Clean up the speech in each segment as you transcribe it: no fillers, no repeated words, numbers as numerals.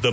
The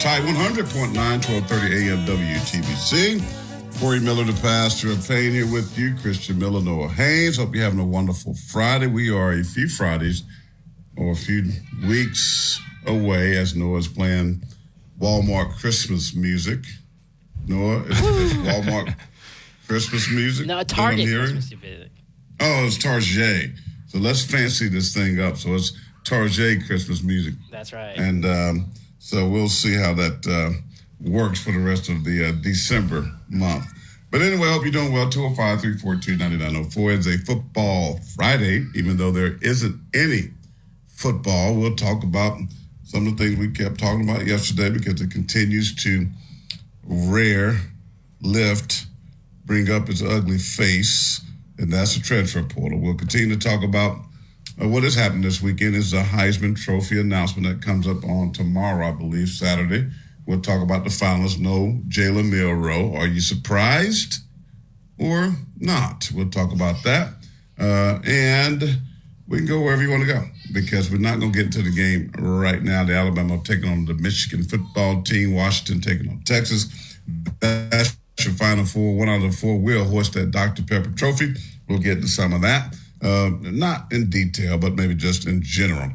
Tide 100.9, 1230 AM WTBC. Corey Miller, the pastor of pain, here with you. Christian Miller, Noah Haynes. Hope you're having a wonderful Friday. We are a few Fridays or a few weeks away as Noah's playing Walmart Christmas music. Noah, is Walmart Christmas music? No, Target Christmas music. Oh, it's Target. So let's fancy this thing up. So it's Target Christmas music. That's right. And, so we'll see how that works for the rest of the December month. But anyway, I hope you're doing well. 205-342-9904 is a football Friday, even though there isn't any football. We'll talk about some of the things we kept talking about yesterday because it continues to rear, lift, bring up its ugly face, and that's the transfer portal. We'll continue to talk about what has happened this weekend is the Heisman Trophy announcement that comes up on tomorrow, I believe, Saturday. We'll talk about the finalists. No, Jalen Milroe. Are you surprised or not? We'll talk about that. And we can go wherever you want to go because we're not going to get into the game right now. The Alabama taking on the Michigan football team. Washington taking on Texas. That's your Final Four. One out of the four will hoist that Dr. Pepper Trophy. We'll get into some of that. Not in detail, but maybe just in general,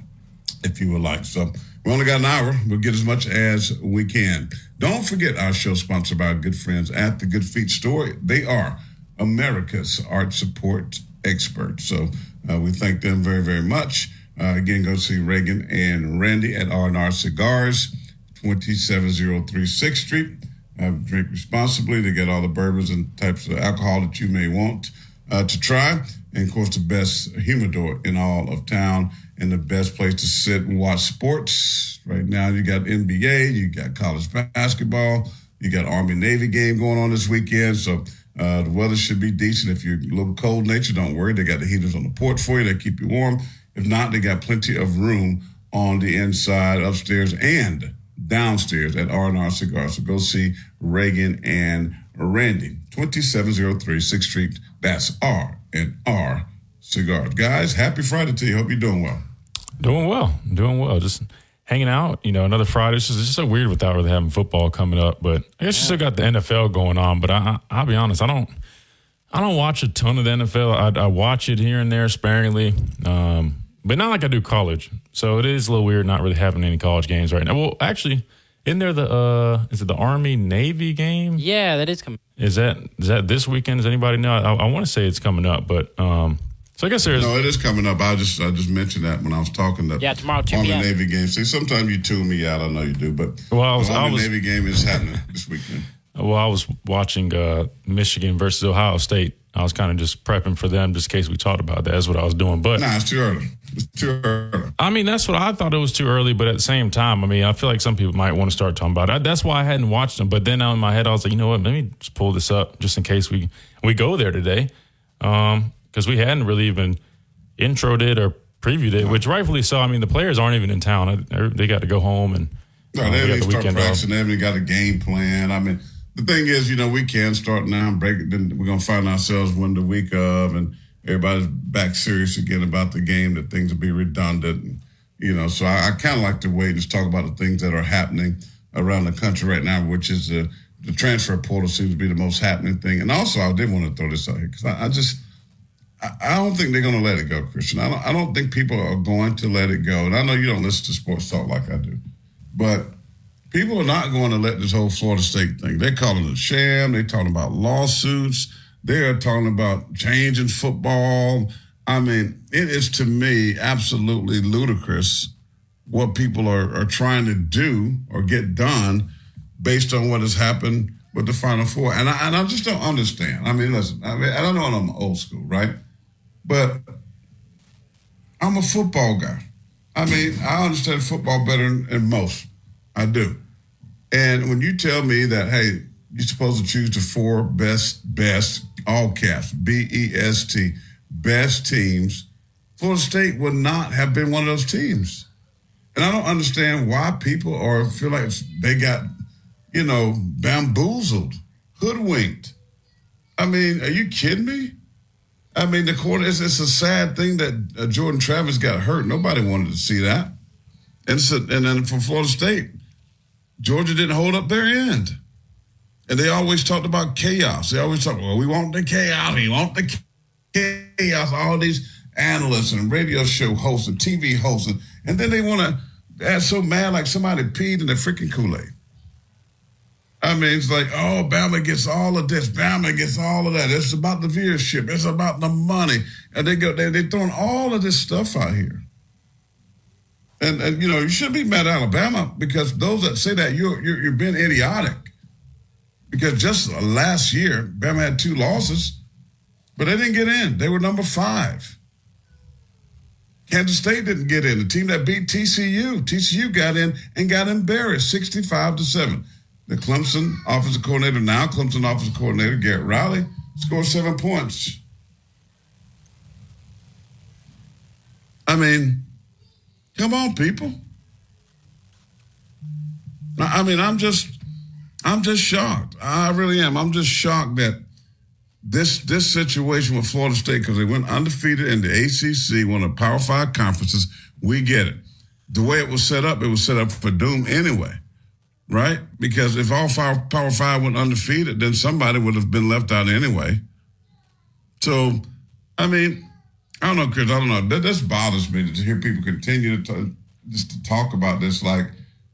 if you would like. So we only got an hour. We'll get as much as we can. Don't forget our show sponsored by our good friends at the Good Feet Store. They are America's art support experts. So we thank them very, very much. Again, go see Reagan and Randy at R&R Cigars, 27036 6th Street. Drink responsibly. They get all the bourbons and types of alcohol that you may want to try. And, of course, the best humidor in all of town and the best place to sit and watch sports. Right now, you got NBA, you got college basketball, you got Army-Navy game going on this weekend. So the weather should be decent. If you're a little cold nature, don't worry. They got the heaters on the porch for you. They keep you warm. If not, they got plenty of room on the inside, upstairs, and downstairs at R&R Cigars. So go see Reagan and Randy, 2703 6th Street. That's R&R Cigars. Guys, happy Friday to you. Hope you're doing well. Doing well. Just hanging out. You know, another Friday. It's just so weird without really having football coming up. But I guess you still got the NFL going on. But I'll be honest, I don't watch a ton of the NFL. I watch it here and there sparingly, but not like I do college. So it is a little weird not really having any college games right now. Well, actually, isn't there the is it the Army-Navy game? Yeah, that is coming. Is that this weekend? Does anybody know? I want to say it's coming up, but so I guess there is. No, it is coming up. I just mentioned that when I was talking. Tomorrow. Army-Navy game. See, sometimes you tune me out. I know you do, but the Army-Navy game is happening this weekend. Well, I was watching Michigan versus Ohio State. I was kind of just prepping for them just in case we talked about that. That's what I was doing. But nah, it's too early. I mean, that's what I thought. It was too early. But at the same time, I mean, I feel like some people might want to start talking about it. That's why I hadn't watched them. But then in my head, I was like, you know what? Let me just pull this up just in case we go there today. Because we hadn't really even introed it or previewed it, which rightfully so. I mean, the players aren't even in town. They got to go home and they start practicing. They haven't got a game plan. I mean, the thing is, we can start now and break it. Then we're going to find ourselves one the week of, and everybody's back serious again about the game, that things will be redundant. And, so I kind of like to wait and just talk about the things that are happening around the country right now, which is the transfer portal seems to be the most happening thing. And also, I did want to throw this out here because I don't think they're going to let it go, Christian. I don't think people are going to let it go. And I know you don't listen to sports talk like I do, but people are not going to let this whole Florida State thing. They're calling it a sham. They're talking about lawsuits. They're talking about changing football. I mean, it is, to me, absolutely ludicrous what people are trying to do or get done based on what has happened with the Final Four. And I just don't understand. I mean, listen, I don't know if I'm old school, right? But I'm a football guy. I mean, I understand football better than most. I do. And when you tell me that, hey, you're supposed to choose the four best, all caps, B-E-S-T, best teams, Florida State would not have been one of those teams. And I don't understand why people feel like they got, bamboozled, hoodwinked. I mean, are you kidding me? I mean, it's a sad thing that Jordan Travis got hurt. Nobody wanted to see that. And then for Florida State, Georgia didn't hold up their end. And they always talked about chaos. They always talked, we want the chaos. We want the chaos. All these analysts and radio show hosts and TV hosts. And then they want to act so mad like somebody peed in the freaking Kool-Aid. I mean, it's like, Bama gets all of this. Bama gets all of that. It's about the viewership. It's about the money. And they're throwing all of this stuff out here. And you shouldn't be mad at Alabama, because those that say that, you're being idiotic. Because just last year, Bama had 2 losses, but they didn't get in. They were number 5. Kansas State didn't get in. The team that beat TCU. TCU got in and got embarrassed, 65-7. The Clemson offensive coordinator, Garrett Riley, scored 7 points. I mean, come on, people. I mean, I'm just shocked. I really am. I'm just shocked that this situation with Florida State, because they went undefeated in the ACC, one of the Power 5 conferences, we get it. The way it was set up for doom anyway, right? Because if all Power 5 went undefeated, then somebody would have been left out anyway. So, I mean, I don't know, Chris. I don't know. This bothers me to hear people continue to talk about this. Like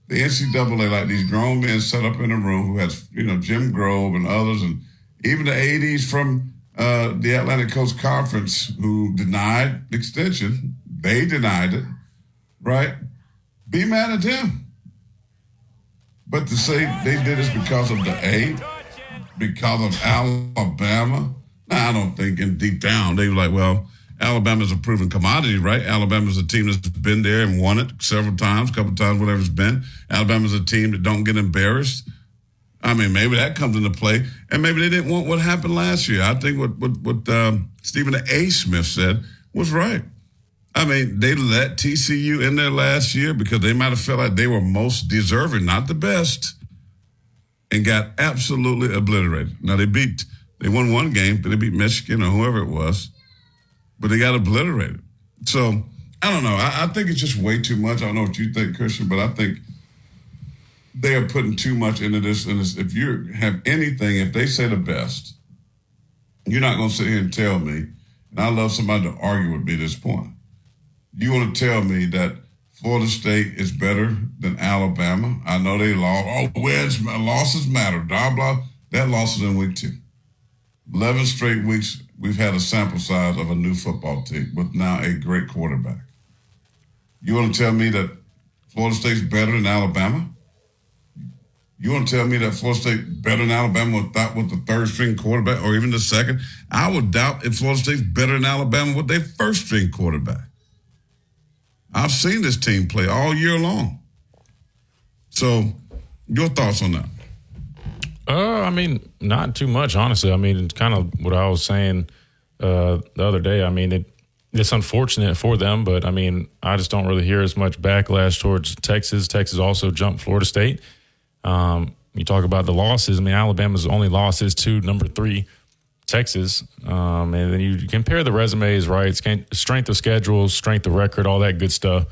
the NCAA, like these grown men set up in a room who has, Jim Grove and others, and even the ADs from the Atlantic Coast Conference who denied extension. They denied it, right? Be mad at them. But to say they did this because of the A, because of Alabama, I don't think. And deep down, they were like, well, Alabama's a proven commodity, right? Alabama's a team that's been there and won it several times, a couple times, whatever it's been. Alabama's a team that don't get embarrassed. I mean, maybe that comes into play. And maybe they didn't want what happened last year. I think what Stephen A. Smith said was right. I mean, they let TCU in there last year because they might have felt like they were most deserving, not the best, and got absolutely obliterated. Now, they won one game, but they beat Michigan or whoever it was. But they got obliterated. So, I don't know. I think it's just way too much. I don't know what you think, Christian, but I think they are putting too much into this. And if you have anything, if they say the best, you're not going to sit here and tell me, and I love somebody to argue with me at this point. You want to tell me that Florida State is better than Alabama? I know they lost. Losses matter, blah, blah. That loss is in week 2. 11 straight weeks, we've had a sample size of a new football team with now a great quarterback. You want to tell me that Florida State's better than Alabama? You want to tell me that Florida State's better than Alabama with the third-string quarterback or even the second? I would doubt if Florida State's better than Alabama with their first-string quarterback. I've seen this team play all year long. So your thoughts on that? I mean, not too much, honestly. I mean, it's kind of what I was saying the other day. I mean, It's unfortunate for them, but, I mean, I just don't really hear as much backlash towards Texas. Texas also jumped Florida State. You talk about the losses. I mean, Alabama's only loss is to number 3, Texas. And then you compare the resumes, right? Strength of schedule, strength of record, all that good stuff.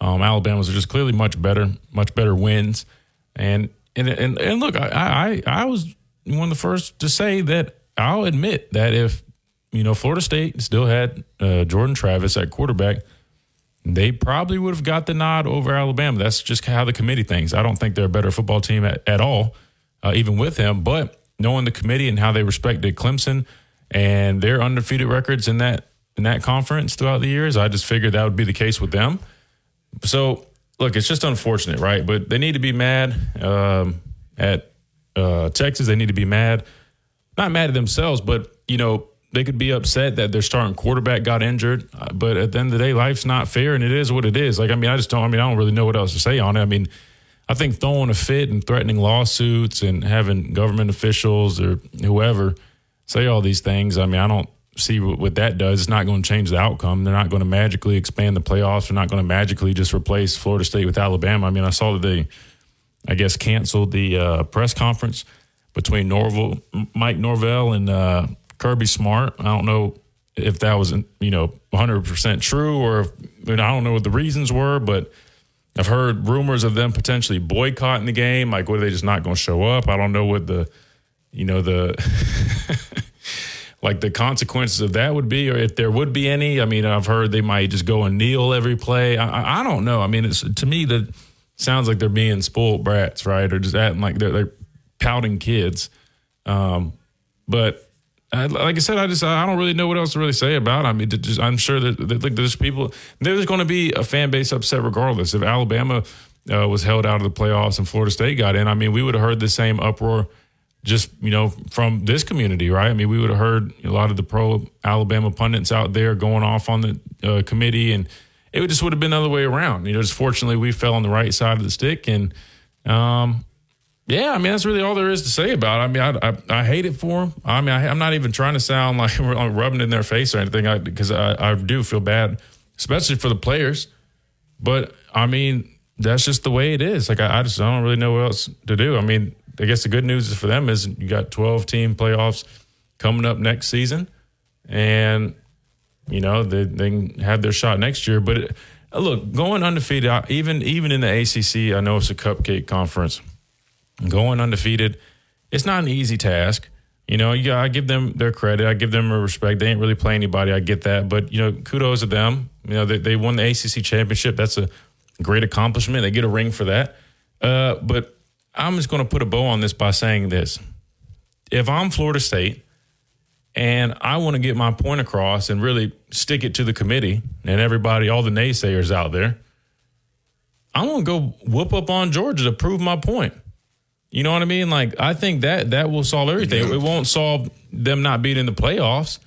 Alabama's are just clearly much better wins. And look, I was one of the first to say that I'll admit that if, Florida State still had Jordan Travis at quarterback, they probably would have got the nod over Alabama. That's just how the committee thinks. I don't think they're a better football team at all, even with him. But knowing the committee and how they respected Clemson and their undefeated records in that conference throughout the years, I just figured that would be the case with them. So, look, it's just unfortunate, right? But they need to be mad at Texas. They need to be mad, not mad at themselves, but, they could be upset that their starting quarterback got injured, but at the end of the day, life's not fair, and it is what it is. I don't really know what else to say on it. I mean, I think throwing a fit and threatening lawsuits and having government officials or whoever say all these things, I mean, I don't see what that does. It's not going to change the outcome. They're not going to magically expand the playoffs. They're not going to magically just replace Florida State with Alabama. I mean, I saw that they, I guess, canceled the press conference between Mike Norvell and Kirby Smart. I don't know if that was, 100% true or if, I don't know what the reasons were, but I've heard rumors of them potentially boycotting the game. Like, what, are they just not going to show up? I don't know what the consequences of that would be or if there would be any. I mean, I've heard they might just go and kneel every play. I don't know. I mean, it's, to me, that sounds like they're being spoiled brats, right? Or just acting like they're pouting kids. But like I said, I don't really know what else to really say about it. I mean, I'm sure that there's people. There's going to be a fan base upset regardless. If Alabama was held out of the playoffs and Florida State got in, I mean, we would have heard the same uproar just, from this community, right? I mean, we would have heard a lot of the pro-Alabama pundits out there going off on the committee, and it just would have been the other way around. Just fortunately, we fell on the right side of the stick, and yeah, I mean, that's really all there is to say about it. I mean, I hate it for them. I mean, I'm not even trying to sound like we're rubbing it in their face or anything, because I do feel bad, especially for the players. But, I mean, that's just the way it is. Like, I don't really know what else to do. I mean, I guess the good news is for them is you got 12-team playoffs coming up next season. And, they can have their shot next year. But, look, going undefeated, even in the ACC, I know it's a cupcake conference. Going undefeated, it's not an easy task. I give them their credit. I give them their respect. They ain't really play anybody. I get that. But, kudos to them. They won the ACC championship. That's a great accomplishment. They get a ring for that. But I'm just going to put a bow on this by saying this. If I'm Florida State and I want to get my point across and really stick it to the committee and everybody, all the naysayers out there, I'm going to go whoop up on Georgia to prove my point. You know what I mean? Like, I think that will solve everything. It won't solve them not being in the playoffs.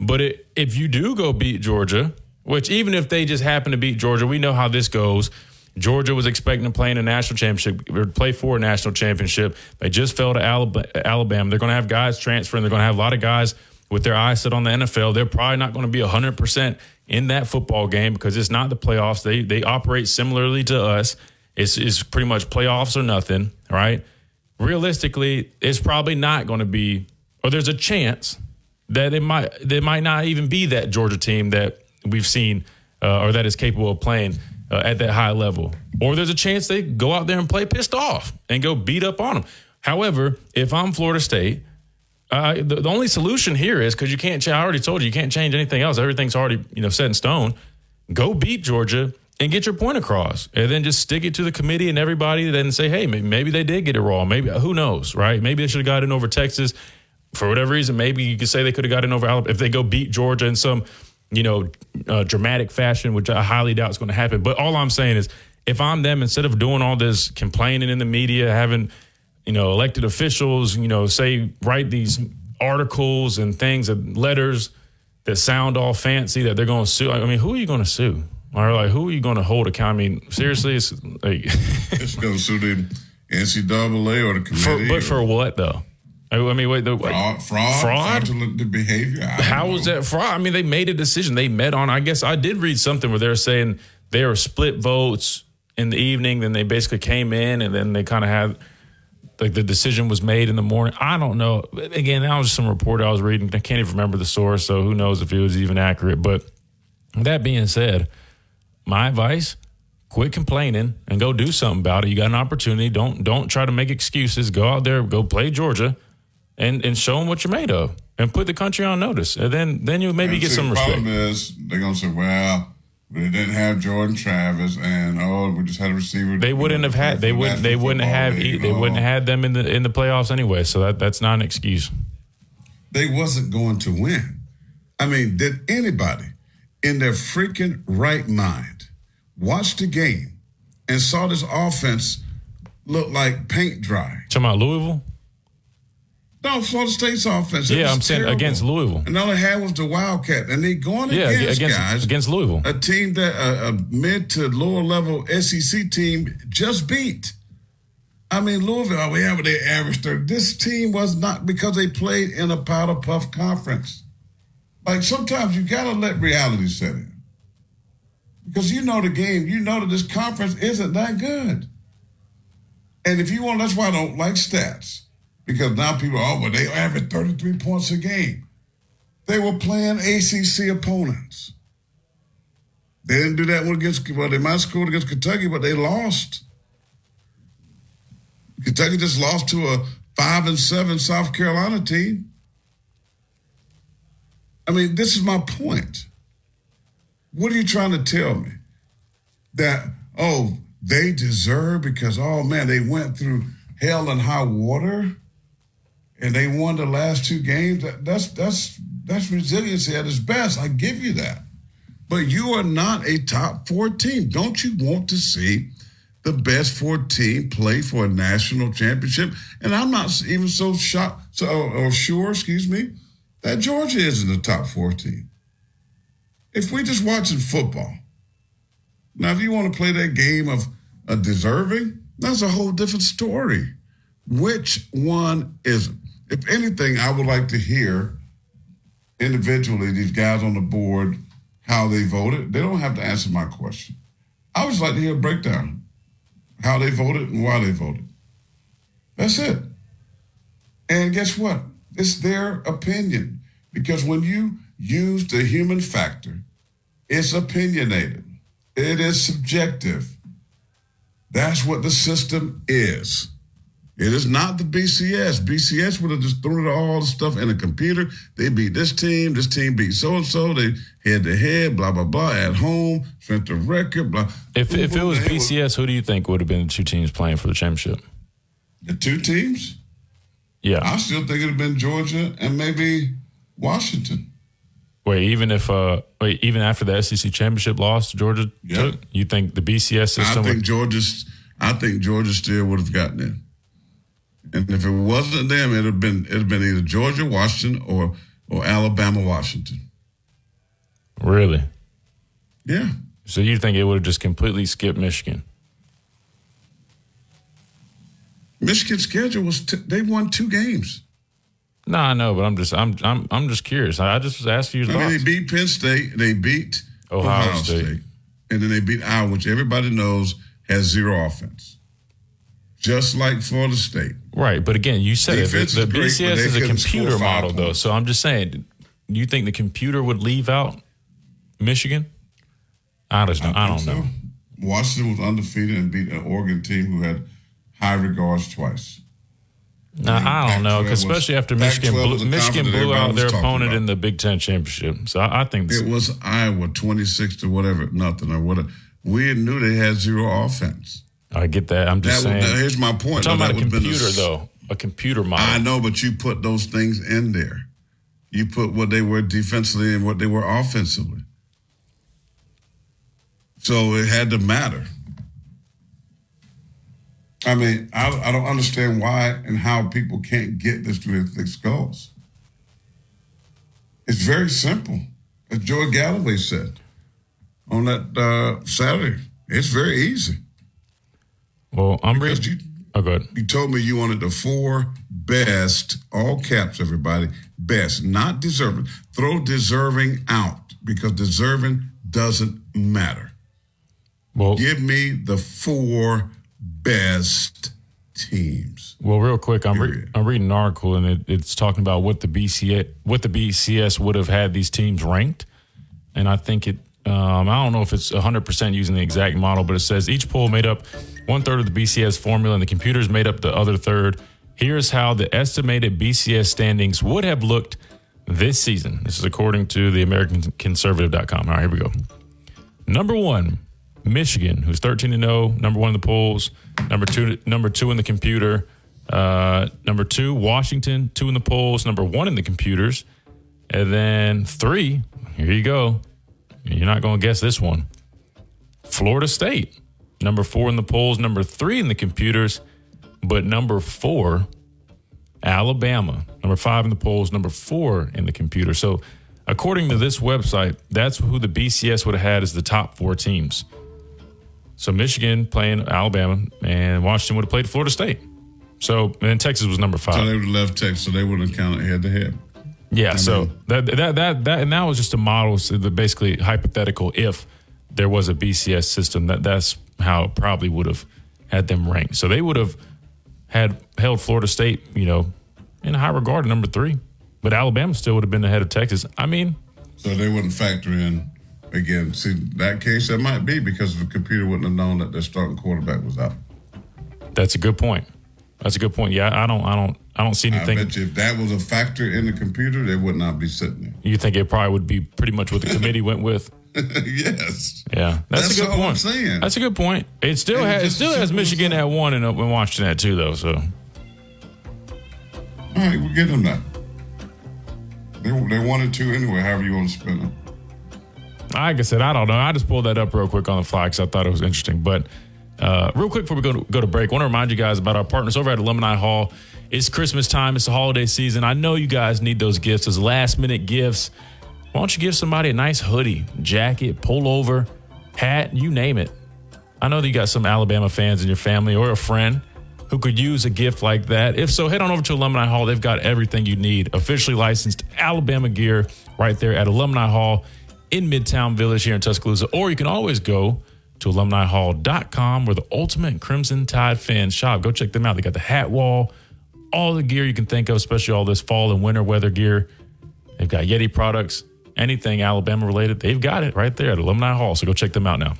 But if you do go beat Georgia, which even if they just happen to beat Georgia, we know how this goes. Georgia was expecting to play in a national championship, or play for a national championship. They just fell to Alabama. They're going to have guys transferring. They're going to have a lot of guys with their eyes set on the NFL. They're probably not going to be 100% in that football game because it's not the playoffs. They operate similarly to us. It's pretty much playoffs or nothing, right? Realistically, it's probably not going to be, or there's a chance that it might not even be that Georgia team that we've seen or that is capable of playing at that high level. Or there's a chance they go out there and play pissed off and go beat up on them. However, if I'm Florida State, the only solution here is, because you can't, I already told you, you can't change anything else. Everything's already set in stone. Go beat Georgia and get your point across, and then just stick it to the committee and everybody. Then say, hey, maybe they did get it wrong. Maybe, who knows, right? Maybe they should have got in over Texas for whatever reason. Maybe you could say they could have got in over Alabama if they go beat Georgia in some, dramatic fashion, which I highly doubt is going to happen. But all I'm saying is, if I'm them, instead of doing all this complaining in the media, having elected officials, say write these articles and things and letters that sound all fancy that they're going to sue. I mean, who are you going to sue? Or, who are you going to hold account? I mean, seriously, it's like... it's going to sue the NCAA or the committee. But for what, though? I mean, wait, fraudulent behavior. How was that fraud? I mean, they made a decision. They met on, I guess I did read something where they're saying they were split votes in the evening. Then they basically came in and then they kind of had, like, the decision was made in the morning. I don't know. Again, that was some report I was reading. I can't even remember the source, so who knows if it was even accurate. But that being said, my advice, quit complaining and go do something about it. You got an opportunity. Don't try to make excuses. Go out there, go play Georgia. And show them what you're made of, and put the country on notice, and then you'll maybe get some respect. The problem is they're gonna say, "Well, they didn't have Jordan Travis, and we just had a receiver." They wouldn't have had. They wouldn't have had them in the playoffs anyway. So that's not an excuse. They wasn't going to win. I mean, did anybody in their freaking right mind watch the game and saw this offense look like paint dry? Talking about Louisville. No, Florida State's offense. Yeah, I'm saying against Louisville. And all they had was the Wildcat. And they're going against Louisville. A team that a mid to lower level SEC team just beat. I mean, Louisville, but they averaged 30. This team was not, because they played in a powder puff conference. Like, sometimes you got to let reality set in. Because you know the game. You know that this conference isn't that good. And if you want, that's why I don't like stats. Because now people are, they average 33 points a game. They were playing ACC opponents. They didn't do that one against, they might have scored against Kentucky, but they lost. Kentucky just lost to a 5-7 South Carolina team. I mean, this is my point. What are you trying to tell me? That, they deserve because, they went through hell and high water? And they won the last two games. That's resiliency at its best. I give you that. But you are not a top 4 team. Don't you want to see the best 4 team play for a national championship? And I'm not even so sure that Georgia isn't a top 4 team. If we're just watching football, now if you want to play that game of deserving, that's a whole different story. Which one isn't? If anything, I would like to hear individually these guys on the board, how they voted. They don't have to answer my question. I would just like to hear a breakdown, how they voted and why they voted. That's it. And guess what? It's their opinion. Because when you use the human factor, it's opinionated. It is subjective. That's what the system is. It is not the BCS. BCS would have just thrown all the stuff in a computer. They beat this team beat so-and-so, they head-to-head, blah, blah, blah, at home, spent the record, blah. If it was BCS, who do you think would have been the two teams playing for the championship? The two teams? Yeah. I still think it would have been Georgia and maybe Washington. Wait, even after the SEC championship loss Georgia took, you think the BCS system I think Georgia still would have gotten in. And if it wasn't them, it'd have been either Georgia, Washington, or Alabama, Washington. Really? Yeah. So you think it would have just completely skipped Michigan? Michigan's schedule was they won 2 games. No, I know, but I'm just curious. I just was asking you. They beat Penn State. They beat Ohio State, and then they beat Iowa, which everybody knows has zero offense. Just like Florida State. Right, but again, you said the BCS is a computer model, though. So I'm just saying, do you think the computer would leave out Michigan? I don't know. Washington was undefeated and beat an Oregon team who had high regards twice. Now, I don't know, especially after Michigan blew out their opponent in the Big Ten championship. So I think it was Iowa 26 to whatever, nothing or whatever. We knew they had zero offense. I get that. I'm just saying. Now, here's my point. I'm talking about a computer, a computer model. I know, but you put those things in there. You put what they were defensively and what they were offensively. So it had to matter. I mean, I don't understand why and how people can't get this through their thick skulls. It's very simple, as Joy Galloway said on that Saturday. It's very easy. Well, I'm ready. You told me you wanted the 4 best, all caps, everybody, best, not deserving. Throw deserving out because deserving doesn't matter. Well, give me the four best teams. Well, real quick, I'm reading an article and it's talking about what the BCS would have had these teams ranked, and I think it. I don't know if it's 100% using the exact model, but it says each poll made up 1/3 of the BCS formula and the computers made up the other third. Here's how the estimated BCS standings would have looked this season. This is according to the AmericanConservative.com. All right, here we go. Number one, Michigan, who's 13-0, number one in the polls. Number two in the computer. Number two, Washington, two in the polls. Number one in the computers. And then three, here you go. You're not going to guess this one. Florida State, number four in the polls, number three in the computers, but number four, Alabama, number five in the polls, number four in the computer. So according to this website, that's who the BCS would have had as the top four teams. So Michigan playing Alabama, and Washington would have played Florida State. So, and Texas was number five. So they would have left Texas, so they would have counted head to head. Yeah, so that was just a model, so the basically hypothetical if there was a BCS system, that's how it probably would have had them ranked. So they would have held Florida State, in high regard, number three, but Alabama still would have been ahead of Texas. So they wouldn't factor in again. See, that case that might be because the computer wouldn't have known that their starting quarterback was out. That's a good point. Yeah, I don't see anything. I bet you if that was a factor in the computer, they would not be sitting there. You think it probably would be pretty much what the committee went with? Yes. Yeah, that's a good point. I'm saying. That's a good point. It still has Michigan at one and Washington at two, though. So, all right, we'll get them that. They wanted to anyway. However you want to spin them. Like I said, I don't know. I just pulled that up real quick on the fly because I thought it was interesting, but. Real quick before we go to break, I want to remind you guys about our partners over at Alumni Hall. It's Christmas time. It's the holiday season. I know you guys need those gifts, those last-minute gifts. Why don't you give somebody a nice hoodie, jacket, pullover, hat, you name it. I know that you got some Alabama fans in your family or a friend who could use a gift like that. If so, head on over to Alumni Hall. They've got everything you need. Officially licensed Alabama gear right there at Alumni Hall in Midtown Village here in Tuscaloosa. Or you can always go to alumnihall.com, where the ultimate Crimson Tide fan shop. Go check them out. They got the hat wall, all the gear you can think of, especially all this fall and winter weather gear. They've got Yeti products, anything Alabama related. They've got it right there at Alumni Hall. So go check them out now.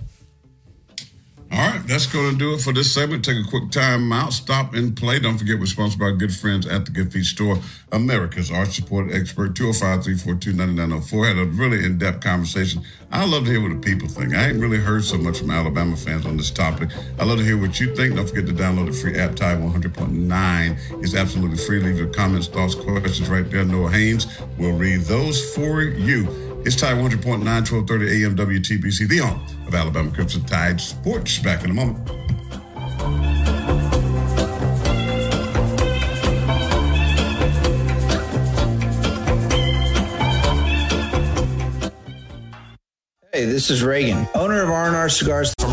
All right, that's going to do it for this segment. Take a quick time out, stop and play. Don't forget, we're sponsored by good friends at the Good Feet Store, America's art-supported expert, 205-342-9904. Had a really in-depth conversation. I love to hear what the people think. I ain't really heard so much from Alabama fans on this topic. I love to hear what you think. Don't forget to download the free app, Tide 100.9. It's absolutely free. Leave your comments, thoughts, questions right there. Noah Haynes will read those for you. It's Tide 100.9, 1230 AM WTBC, the home of Alabama Crimson Tide Sports. Back in a moment. Hey, this is Reagan, owner of R&R Cigars. From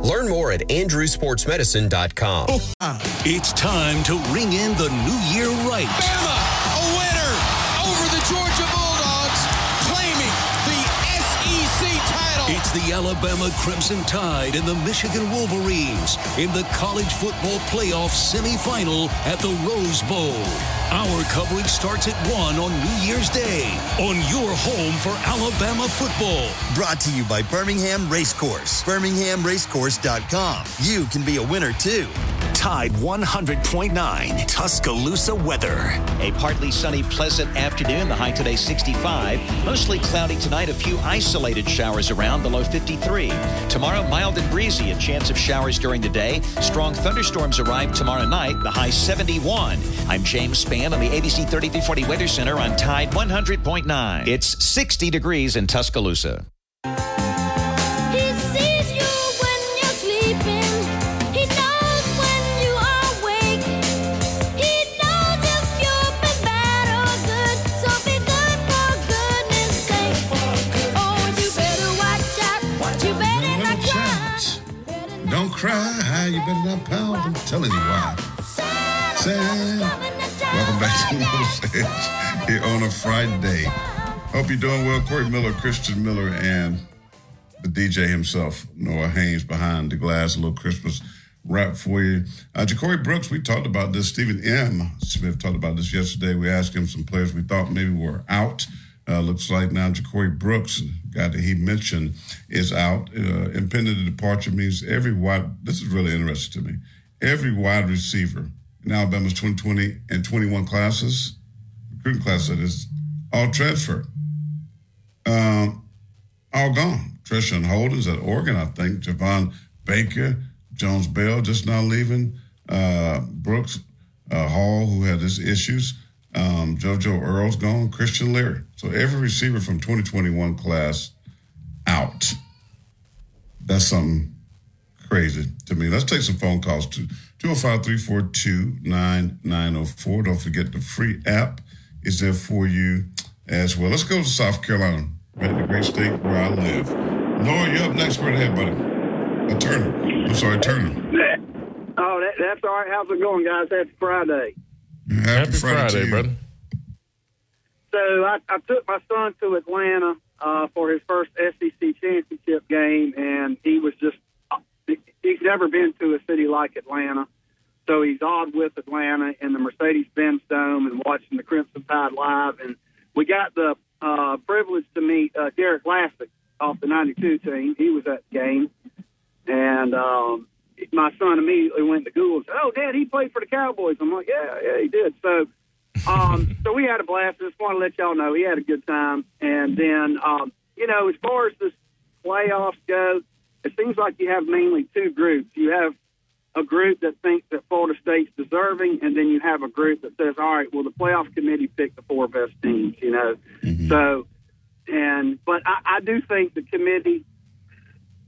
Learn more at andrewsportsmedicine.com. It's time to ring in the new year right. Bama, a winner over the Georgia Bulldogs, claiming the SEC title. It's the Alabama Crimson Tide and the Michigan Wolverines in the college football playoff semifinal at the Rose Bowl. Our coverage starts at 1 on New Year's Day on your home for Alabama football. Brought to you by Birmingham Racecourse. BirminghamRacecourse.com. You can be a winner, too. Tide 100.9 Tuscaloosa weather. A partly sunny, pleasant afternoon. The high today 65. Mostly cloudy tonight. A few isolated showers around. The low 53. Tomorrow, mild and breezy. A chance of showers during the day. Strong thunderstorms arrive tomorrow night. The high 71. I'm James Spann on the ABC 3340 Weather Center on Tide 100.9. It's 60 degrees in Tuscaloosa. Cry, you better not pound. I'm telling you why. Sam, welcome back to Los here on a Friday. Hope you're doing well. Corey Miller, Christian Miller, and the DJ himself, Noah Haynes, behind the glass. A little Christmas wrap for you. Ja'Corey Brooks, we talked about this. Stephen M. Smith talked about this yesterday. We asked him some players we thought maybe were out. Looks like now Ja'Corey Brooks, the guy that he mentioned, is out. Impending departure means every wide, this is really interesting to me, every wide receiver in Alabama's 2020 and 21 classes, recruiting class that is, all transferred. All gone. Trishan Holden's at Oregon, I think. Javon Baker, Jones Bell just now leaving. Brooks Hall, who had his issues. JoJo Earl's gone. Christian Leary. So every receiver from 2021 class out. That's something crazy to me. Let's take some phone calls to 205-342-9904. Don't forget the free app is there for you as well. Let's go to South Carolina, right in the great state where I live. Noah, you're up next. Go ahead, buddy. Turner. Oh, that's all right. How's it going, guys? That's Friday. Happy Friday, brother. So I took my son to Atlanta for his first SEC championship game, and he was just – he's never been to a city like Atlanta. So he's awed with Atlanta and the Mercedes-Benz Dome and watching the Crimson Tide live. And we got the privilege to meet Derek Lassick off the 92 team. He was at the game. And my son immediately went to Google and said, "Oh, Dad, he played for the Cowboys." I'm like, yeah, he did. So we had a blast. I just want to let y'all know he had a good time. And then, as far as this playoffs go, it seems like you have mainly two groups. You have a group that thinks that Florida State's deserving, and then you have a group that says, all right, well, the playoff committee picked the four best teams, Mm-hmm. So, but I do think the committee –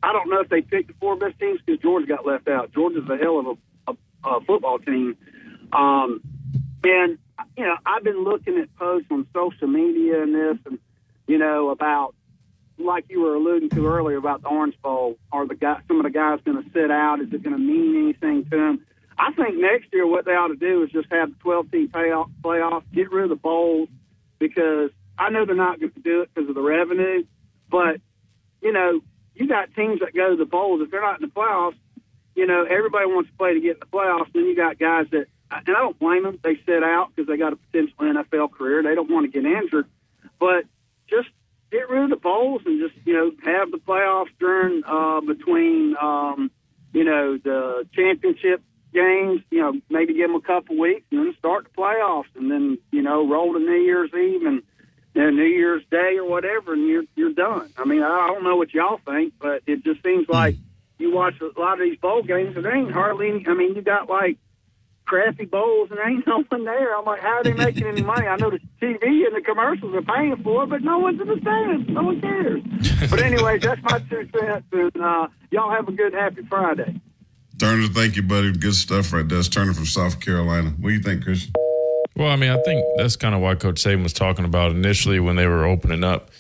I don't know if they picked the four best teams because Georgia got left out. Georgia's a hell of a football team. And I've been looking at posts on social media and this and, about, like you were alluding to earlier, about the Orange Bowl. Are some of the guys going to sit out? Is it going to mean anything to them? I think next year what they ought to do is just have the 12-team playoff, get rid of the bowls, because I know they're not going to do it because of the revenue. But, you got teams that go to the bowls. If they're not in the playoffs, everybody wants to play to get in the playoffs. Then you got guys that, and I don't blame them, they sit out because they got a potential NFL career. They don't want to get injured. But just get rid of the bowls and just, have the playoffs during, between, the championship games, maybe give them a couple weeks and then start the playoffs and then, roll to New Year's Eve and, New Year's Day or whatever, and you're done. I mean, I don't know what y'all think, but it just seems like you watch a lot of these bowl games, and there ain't hardly any. I mean, you got, like, crappy bowls, and there ain't no one there. I'm like, how are they making any money? I know the TV and the commercials are paying for it, but no one's in the stands. No one cares. But anyway, that's my 2 cents, and y'all have a good, happy Friday. Turner, thank you, buddy. Good stuff right there. That's Turner from South Carolina. What do you think, Chris? Well, I mean, I think that's kind of why Coach Saban was talking about initially when they were opening up,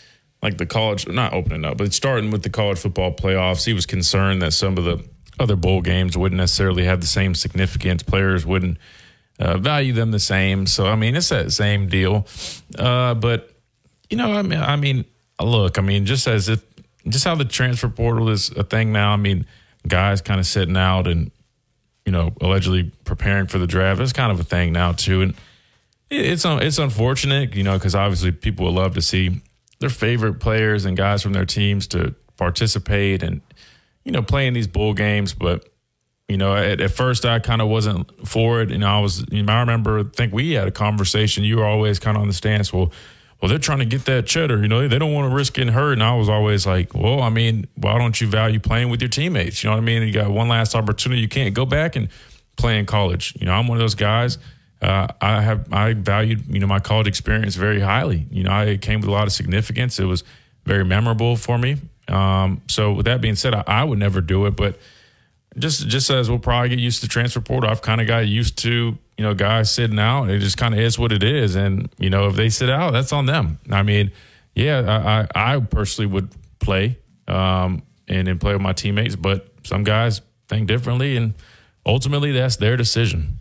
like the college, not opening up, but starting with the college football playoffs. He was concerned that some of the other bowl games wouldn't necessarily have the same significance. Players wouldn't value them the same. So, I mean, it's that same deal. Just how the transfer portal is a thing now. I mean, guys kind of sitting out and, allegedly preparing for the draft. It's kind of a thing now too. And, it's unfortunate, because obviously people would love to see their favorite players and guys from their teams to participate and, play in these bowl games. But You know, at first I kind of wasn't for it. You know, I remember, I think we had a conversation. You were always kind of on the stance, well, they're trying to get that cheddar. You know, they don't want to risk getting hurt. And I was always like, well, I mean, why don't you value playing with your teammates? You know what I mean? You got one last opportunity. You can't go back and play in college. You know, I'm one of those guys. I valued, you know, my college experience very highly. You know, it came with a lot of significance. It was very memorable for me. So with that being said, I would never do it. But just as we'll probably get used to transfer portal, I've kind of got used to, you know, guys sitting out. It just kind of is what it is. And, you know, if they sit out, that's on them. I mean, yeah, I personally would play and then play with my teammates. But some guys think differently, and ultimately that's their decision.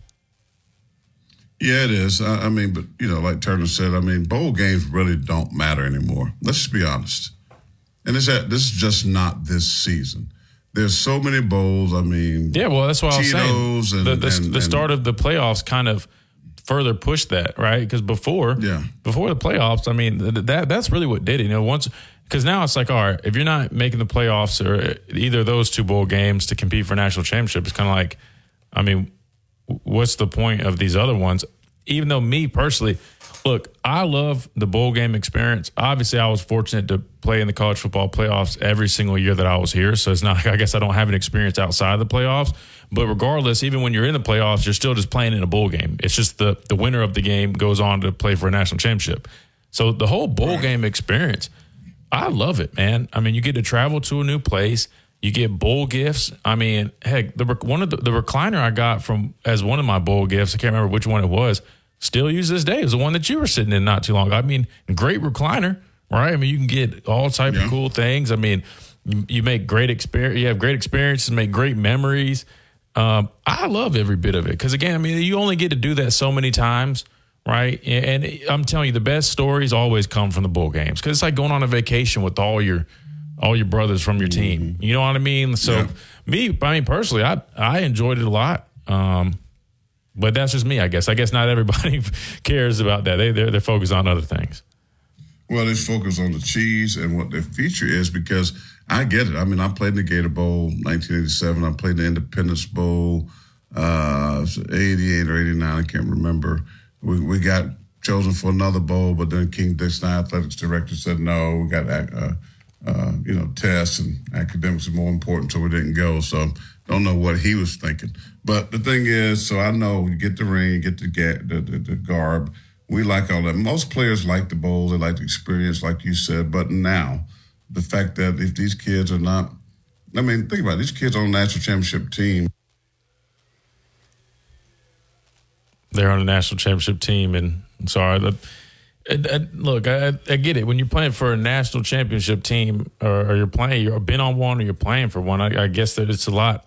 Yeah, it is. I mean, but, you know, like Turner said, I mean, bowl games really don't matter anymore. Let's just be honest. And it's that this is just not this season. There's so many bowls. I mean, yeah, well, that's what I was saying. The start of the playoffs kind of further pushed that, right? Because before the playoffs, I mean, that's really what did it. You know, once, because now it's like, all right, if you're not making the playoffs or either of those two bowl games to compete for national championship, it's kind of like, I mean, what's the point of these other ones? Even though me personally, look, I love the bowl game experience. Obviously, I was fortunate to play in the college football playoffs every single year that I was here. So it's not, I guess I don't have an experience outside of the playoffs. But regardless, even when you're in the playoffs, you're still just playing in a bowl game. It's just the winner of the game goes on to play for a national championship. So the whole bowl game experience, I love it, man. I mean, you get to travel to a new place. You get bowl gifts. I mean, heck, the recliner I got as one of my bowl gifts, I can't remember which one it was, still used this day. It was the one that you were sitting in not too long ago. I mean, great recliner, right? I mean, you can get all types of cool things. I mean, you make great experience. You have great experiences, make great memories. I love every bit of it because, again, I mean, you only get to do that so many times, right? And I'm telling you, the best stories always come from the bowl games because it's like going on a vacation with all your brothers from your team. You know what I mean? So personally, I enjoyed it a lot. But that's just me, I guess. I guess not everybody cares about that. They're focused on other things. Well, they focus on the cheese and what their future is because I get it. I mean, I played in the Gator Bowl 1987. I played in the Independence Bowl 88 or 89. I can't remember. We got chosen for another bowl, but then King Dixon, our athletics director, said, no, we got tests and academics are more important, so we didn't go. So don't know what he was thinking. But the thing is, so I know you get the ring, you get the garb. We like all that. Most players like the bowl. They like the experience, like you said. But now, the fact that if these kids are not, I mean, think about it. These kids are on a national championship team. They're on a national championship team, and I'm sorry, look, I get it. When you're playing for a national championship team or you're been on one or you're playing for one, I guess that it's a lot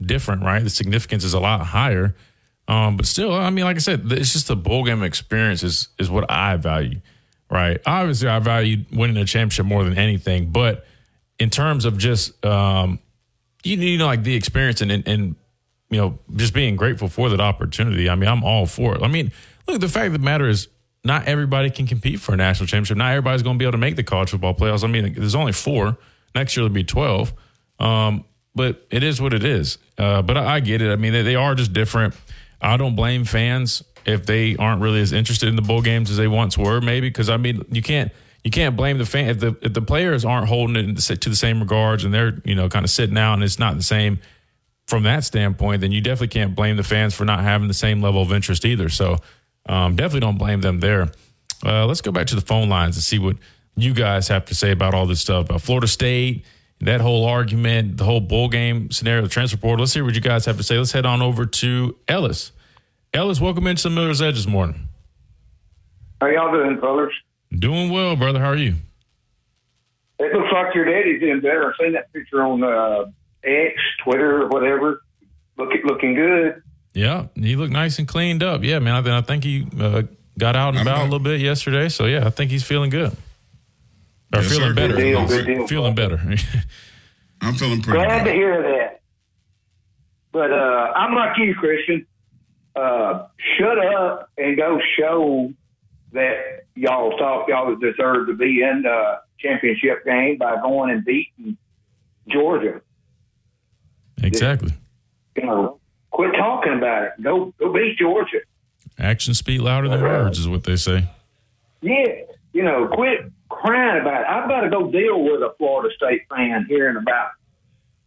different, right? The significance is a lot higher. But still, I mean, like I said, it's just the bowl game experience is what I value, right? Obviously, I value winning a championship more than anything. But in terms of just, you know, like the experience and, you know, just being grateful for that opportunity. I mean, I'm all for it. I mean, look, the fact of the matter is, not everybody can compete for a national championship. Not everybody's going to be able to make the college football playoffs. I mean, there's only 4. Next year, there'll be 12. But it is what it is. But I get it. I mean, they are just different. I don't blame fans if they aren't really as interested in the bowl games as they once were, maybe. Because, I mean, you can't blame the fan. If the players aren't holding it to the same regards and they're, you know, kind of sitting out and it's not the same from that standpoint, then you definitely can't blame the fans for not having the same level of interest either. So, definitely don't blame them there. Let's go back to the phone lines and see what you guys have to say about all this stuff. Florida State, that whole argument, the whole bowl game scenario, the transfer portal. Let's hear what you guys have to say. Let's head on over to Ellis. Ellis, welcome into the Miller's Edge this morning. How y'all doing, fellas? Doing well, brother. How are you? It looks like your daddy's in there. I've seen that picture on X, Twitter, or whatever. Looking good. Yeah, he looked nice and cleaned up. Yeah, man, I think he got out and about a little bit yesterday. So, yeah, I think he's feeling good. Or yes, feeling better. Good deal. Feeling better. I'm feeling pretty glad to hear that. But I'm like you, Christian. Shut up and go show that y'all thought y'all deserved to be in the championship game by going and beating Georgia. Exactly. you know, quit talking about it. Go beat Georgia. Actions speak louder than words is what they say. Yeah, you know, quit crying about it. I've got to go deal with a Florida State fan here in about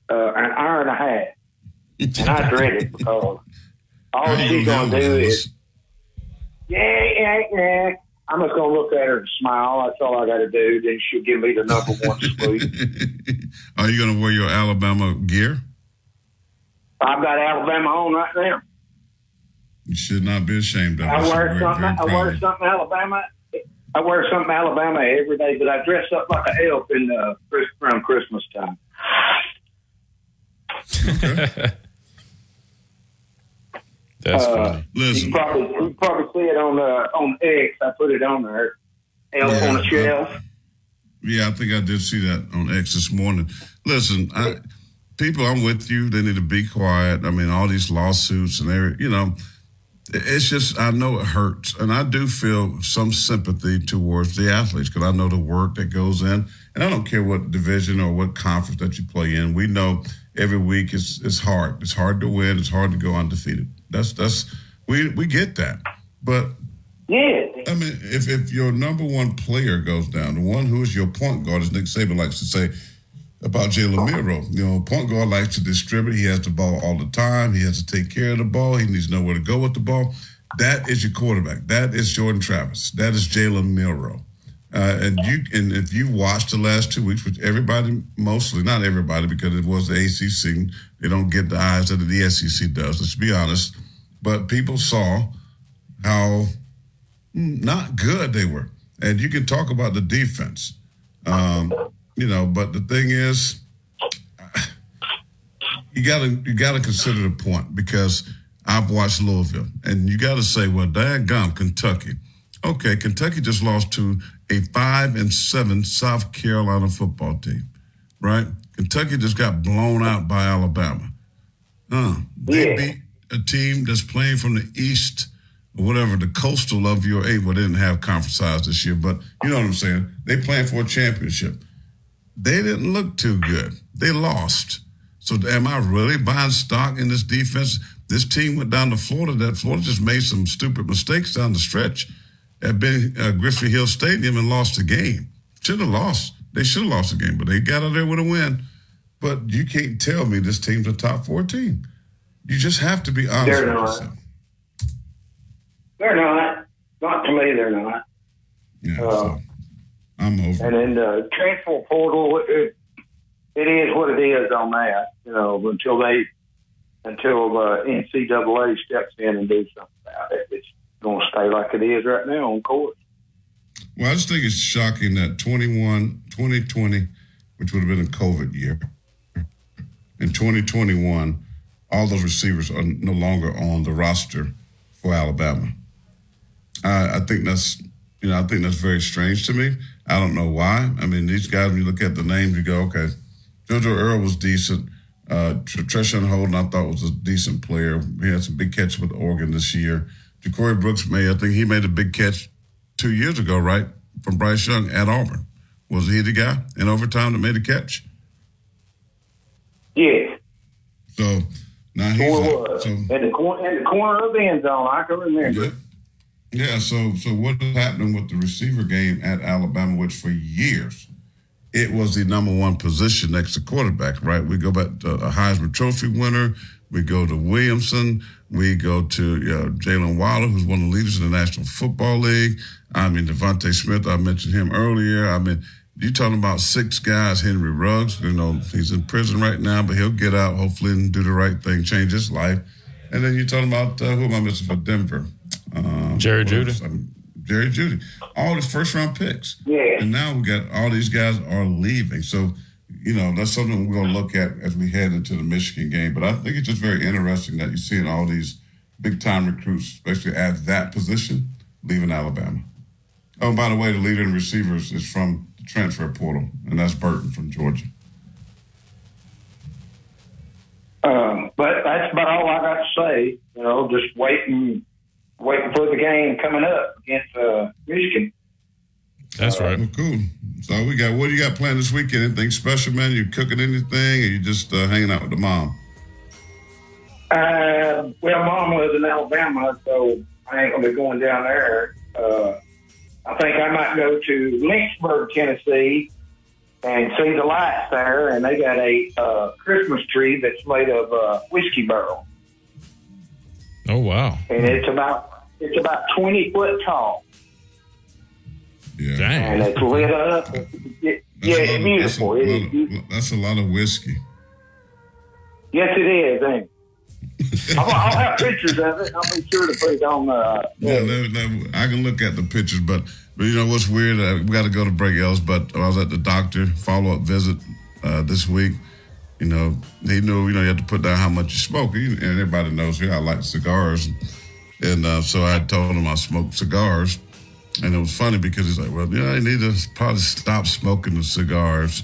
an hour and a half. And I dread it because all she's going to do is, yeah. I'm just going to look at her and smile. That's all I got to do. Then she'll give me the number one sweep. Are you going to wear your Alabama gear? I've got Alabama on right now. You should not be ashamed of it. I wear something Alabama every day, but I dress up like an elf around Christmas time. Okay. That's funny. Listen, you probably see it on X. I put it on there. Elf on a shelf. Yeah, I think I did see that on X this morning. Listen, people, I'm with you. They need to be quiet. I mean, all these lawsuits and everything, you know. It's just, I know it hurts, and I do feel some sympathy towards the athletes because I know the work that goes in, and I don't care what division or what conference that you play in. We know every week it's hard. It's hard to win. It's hard to go undefeated. That's we get that, but yeah, I mean, if your number one player goes down, the one who is your point guard, as Nick Saban likes to say about Jalen Milroe, you know, point guard likes to distribute. He has the ball all the time. He has to take care of the ball. He needs to know where to go with the ball. That is your quarterback. That is Jordan Travis. That is Jalen Milroe. And if you watched the last 2 weeks, which everybody, mostly, not everybody, because it was the ACC, they don't get the eyes that the SEC does, let's be honest. But people saw how not good they were. And you can talk about the defense. You know, but the thing is, you gotta consider the point, because I've watched Louisville, and you gotta say, well, dadgum, Kentucky. Okay, Kentucky just lost to a 5-7 South Carolina football team, right? Kentucky just got blown out by Alabama. They beat a team that's playing from the East, or whatever, the coastal of your eight. Well, they didn't have conference size this year, but you know what I'm saying? They playing for a championship. They didn't look too good. They lost. So am I really buying stock in this defense? This team went down to Florida. That Florida just made some stupid mistakes down the stretch at Griffin Hill Stadium and lost the game. Should have lost. They should have lost the game, but they got out there with a win. But you can't tell me this team's a top 4 team. You just have to be honest with yourself. They're not. Not to me, they're not. Yeah, I'm over. And then the transfer portal, it is what it is on that, you know, until NCAA steps in and do something about it. It's going to stay like it is right now on court. Well, I just think it's shocking that 2020, which would have been a COVID year, in 2021, all those receivers are no longer on the roster for Alabama. I think that's, you know, I think that's very strange to me. I don't know why. I mean, these guys, when you look at the names, you go, okay, JoJo Earl was decent. Treshawn Holden, I thought, was a decent player. He had some big catches with Oregon this year. Ja'Corey Brooks made a big catch 2 years ago, right, from Bryce Young at Auburn. Was he the guy in overtime that made the catch? Yeah. So now he's out. So, in the corner of the end zone, I can remember. Yeah. Yeah, so what is happening with the receiver game at Alabama, which for years it was the number one position next to quarterback, right? We go back to a Heisman Trophy winner. We go to Williamson. We go to Jalen Wilder, who's one of the leaders in the National Football League. I mean, Devontae Smith, I mentioned him earlier. I mean, you're talking about 6 guys, Henry Ruggs. You know, he's in prison right now, but he'll get out, hopefully, and do the right thing, change his life. And then you're talking about, who am I missing for Denver? Jerry Judy. Jerry Judy. All the first-round picks. Yeah. And now we got all these guys are leaving. So, you know, that's something we're going to look at as we head into the Michigan game. But I think it's just very interesting that you're seeing all these big-time recruits, especially at that position, leaving Alabama. Oh, by the way, the leader in receivers is from the transfer portal, and that's Burton from Georgia. But that's about all I got to say. You know, just waiting for the game coming up against Michigan. That's right. Well, cool. So we got, what do you got planned this weekend? Anything special, man? You cooking anything, or you just hanging out with the mom? Well, Mom lives in Alabama, so I ain't going to be going down there. I think I might go to Lynchburg, Tennessee, and see the lights there. And they got a Christmas tree that's made of whiskey barrel. Oh wow! And it's about 20 foot tall. Yeah, dang. And it's lit up. It's beautiful. That's a lot of whiskey. Yes, it is. Ain't it? I'll have pictures of it. I'll be sure to put it on. I can look at the pictures, but you know what's weird? We got to go to break else. But I was at the doctor follow-up visit this week. You know, he knew, you have to put down how much you smoke. And everybody knows here I like cigars. And so I told him I smoked cigars. And it was funny because he's like, I need to probably stop smoking the cigars.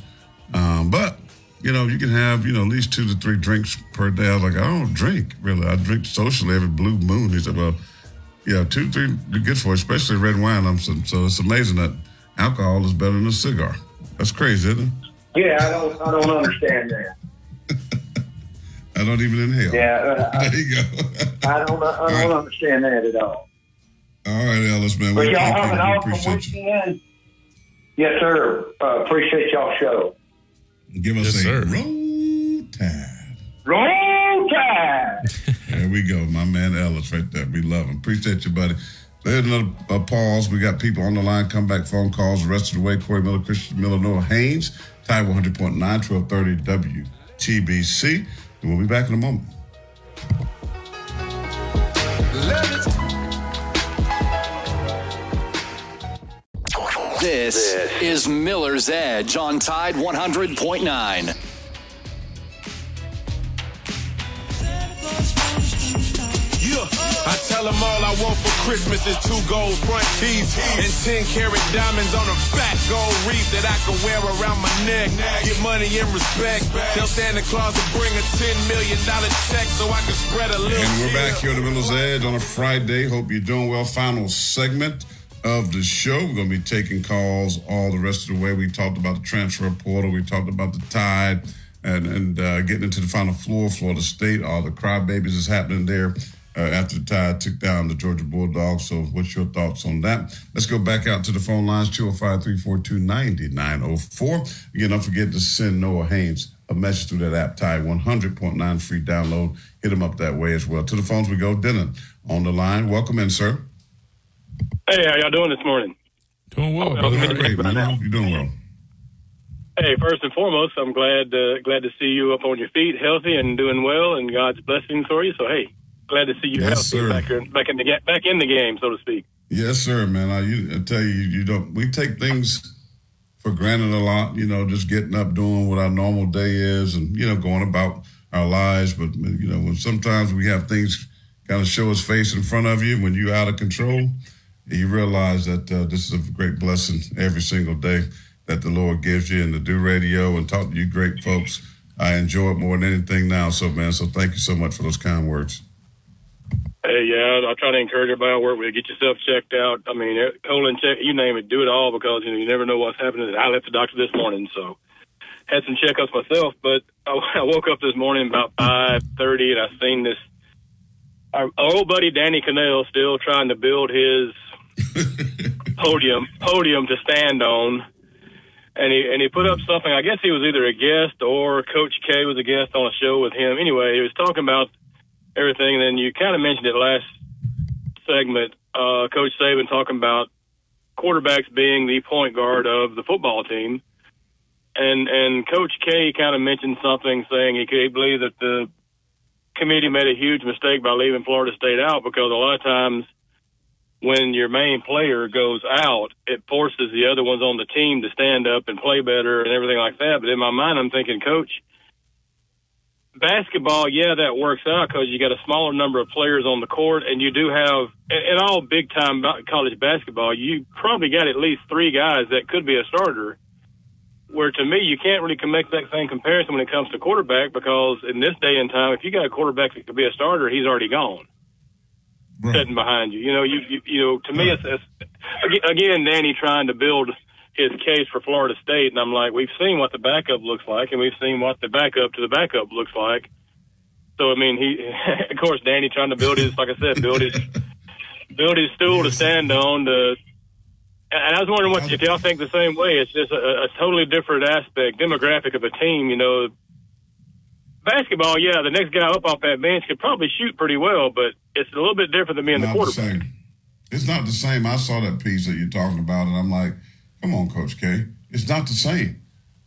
But, you can have, at least 2 to 3 drinks per day. I was like, I don't drink, really. I drink socially every blue moon. He said, 2 to 3 are good for it, especially red wine. So it's amazing that alcohol is better than a cigar. That's crazy, isn't it? Yeah, I don't understand that. I don't even inhale. Yeah, there you go. I don't understand that at all. All right, Ellis, man. But y'all have an awesome weekend. Yes, sir. Appreciate y'all's show. Give us a roll tide. Roll tide. There we go, my man Ellis, right there. We love him. Appreciate you, buddy. There's another pause. We got people on the line. Come back. Phone calls. The rest of the way. Corey Miller, Christian Miller, Noah Haynes. Tide 100.9, 1230 WTBC. And we'll be back in a moment. This is Miller's Edge on Tide 100.9. I tell them all I want for Christmas is 2 gold front teeth and 10-carat diamonds on a fat gold wreath that I can wear around my neck. Get money and respect. Tell Santa Claus to bring a $10 million check so I can spread a little. And we're back here at the Miller's Edge on a Friday. Hope you're doing well. Final segment of the show. We're going to be taking calls all the rest of the way. We talked about the transfer portal. We talked about the Tide and getting into the Final Four, Florida State. All the crybabies is happening there. After the Tide took down the Georgia Bulldogs. So what's your thoughts on that? Let's go back out to the phone lines, 205-342-9904. Again, don't forget to send Noah Haynes a message through that app, Tide 100.9 free download. Hit him up that way as well. To the phones we go. Dylan on the line. Welcome in, sir. Hey, how y'all doing this morning? Doing well. Great, man. You're doing well. Hey, first and foremost, I'm glad to see you up on your feet, healthy and doing well, and God's blessings for you. So, hey. Glad to see you healthy back in the game, so to speak. Yes, sir, man. I tell you, we take things for granted a lot, just getting up, doing what our normal day is and, going about our lives. But, when sometimes we have things kind of show its face in front of you, when you're out of control, you realize that this is a great blessing every single day that the Lord gives you. And to do radio and talk to you great folks, I enjoy it more than anything now. So, man, thank you so much for those kind words. Hey, yeah, I try to encourage everybody I work with. Get yourself checked out. I mean, colon check, you name it, do it all because, you never know what's happening. I left the doctor this morning, so had some checkups myself. But I woke up this morning about 5:30, and I seen this. Our old buddy Danny Kanell still trying to build his podium to stand on. And he put up something. I guess he was either a guest or Coach K was a guest on a show with him. Anyway, he was talking about everything. And then you kind of mentioned it last segment, Coach Saban talking about quarterbacks being the point guard of the football team. And Coach K kind of mentioned something saying he believed that the committee made a huge mistake by leaving Florida State out because a lot of times when your main player goes out, it forces the other ones on the team to stand up and play better and everything like that. But in my mind, I'm thinking, Coach, basketball, yeah, that works out because you got a smaller number of players on the court, and you do have, in all big-time college basketball, you probably got at least 3 guys that could be a starter, where to me you can't really make that same comparison when it comes to quarterback because in this day and time, if you got a quarterback that could be a starter, he's already gone, sitting behind you. To me, it's again, Danny trying to build his case for Florida State, and I'm like, we've seen what the backup looks like, and we've seen what the backup to the backup looks like. So I mean, he of course Danny trying to build his, like I said, build his stool to stand on. And I was wondering if y'all think the same way. It's just a totally different aspect, demographic of a team. You know, basketball, yeah, the next guy up off that bench could probably shoot pretty well, but it's a little bit different than being the quarterback. It's not the same. I saw that piece that you're talking about, and I'm like, come on, Coach K. It's not the same.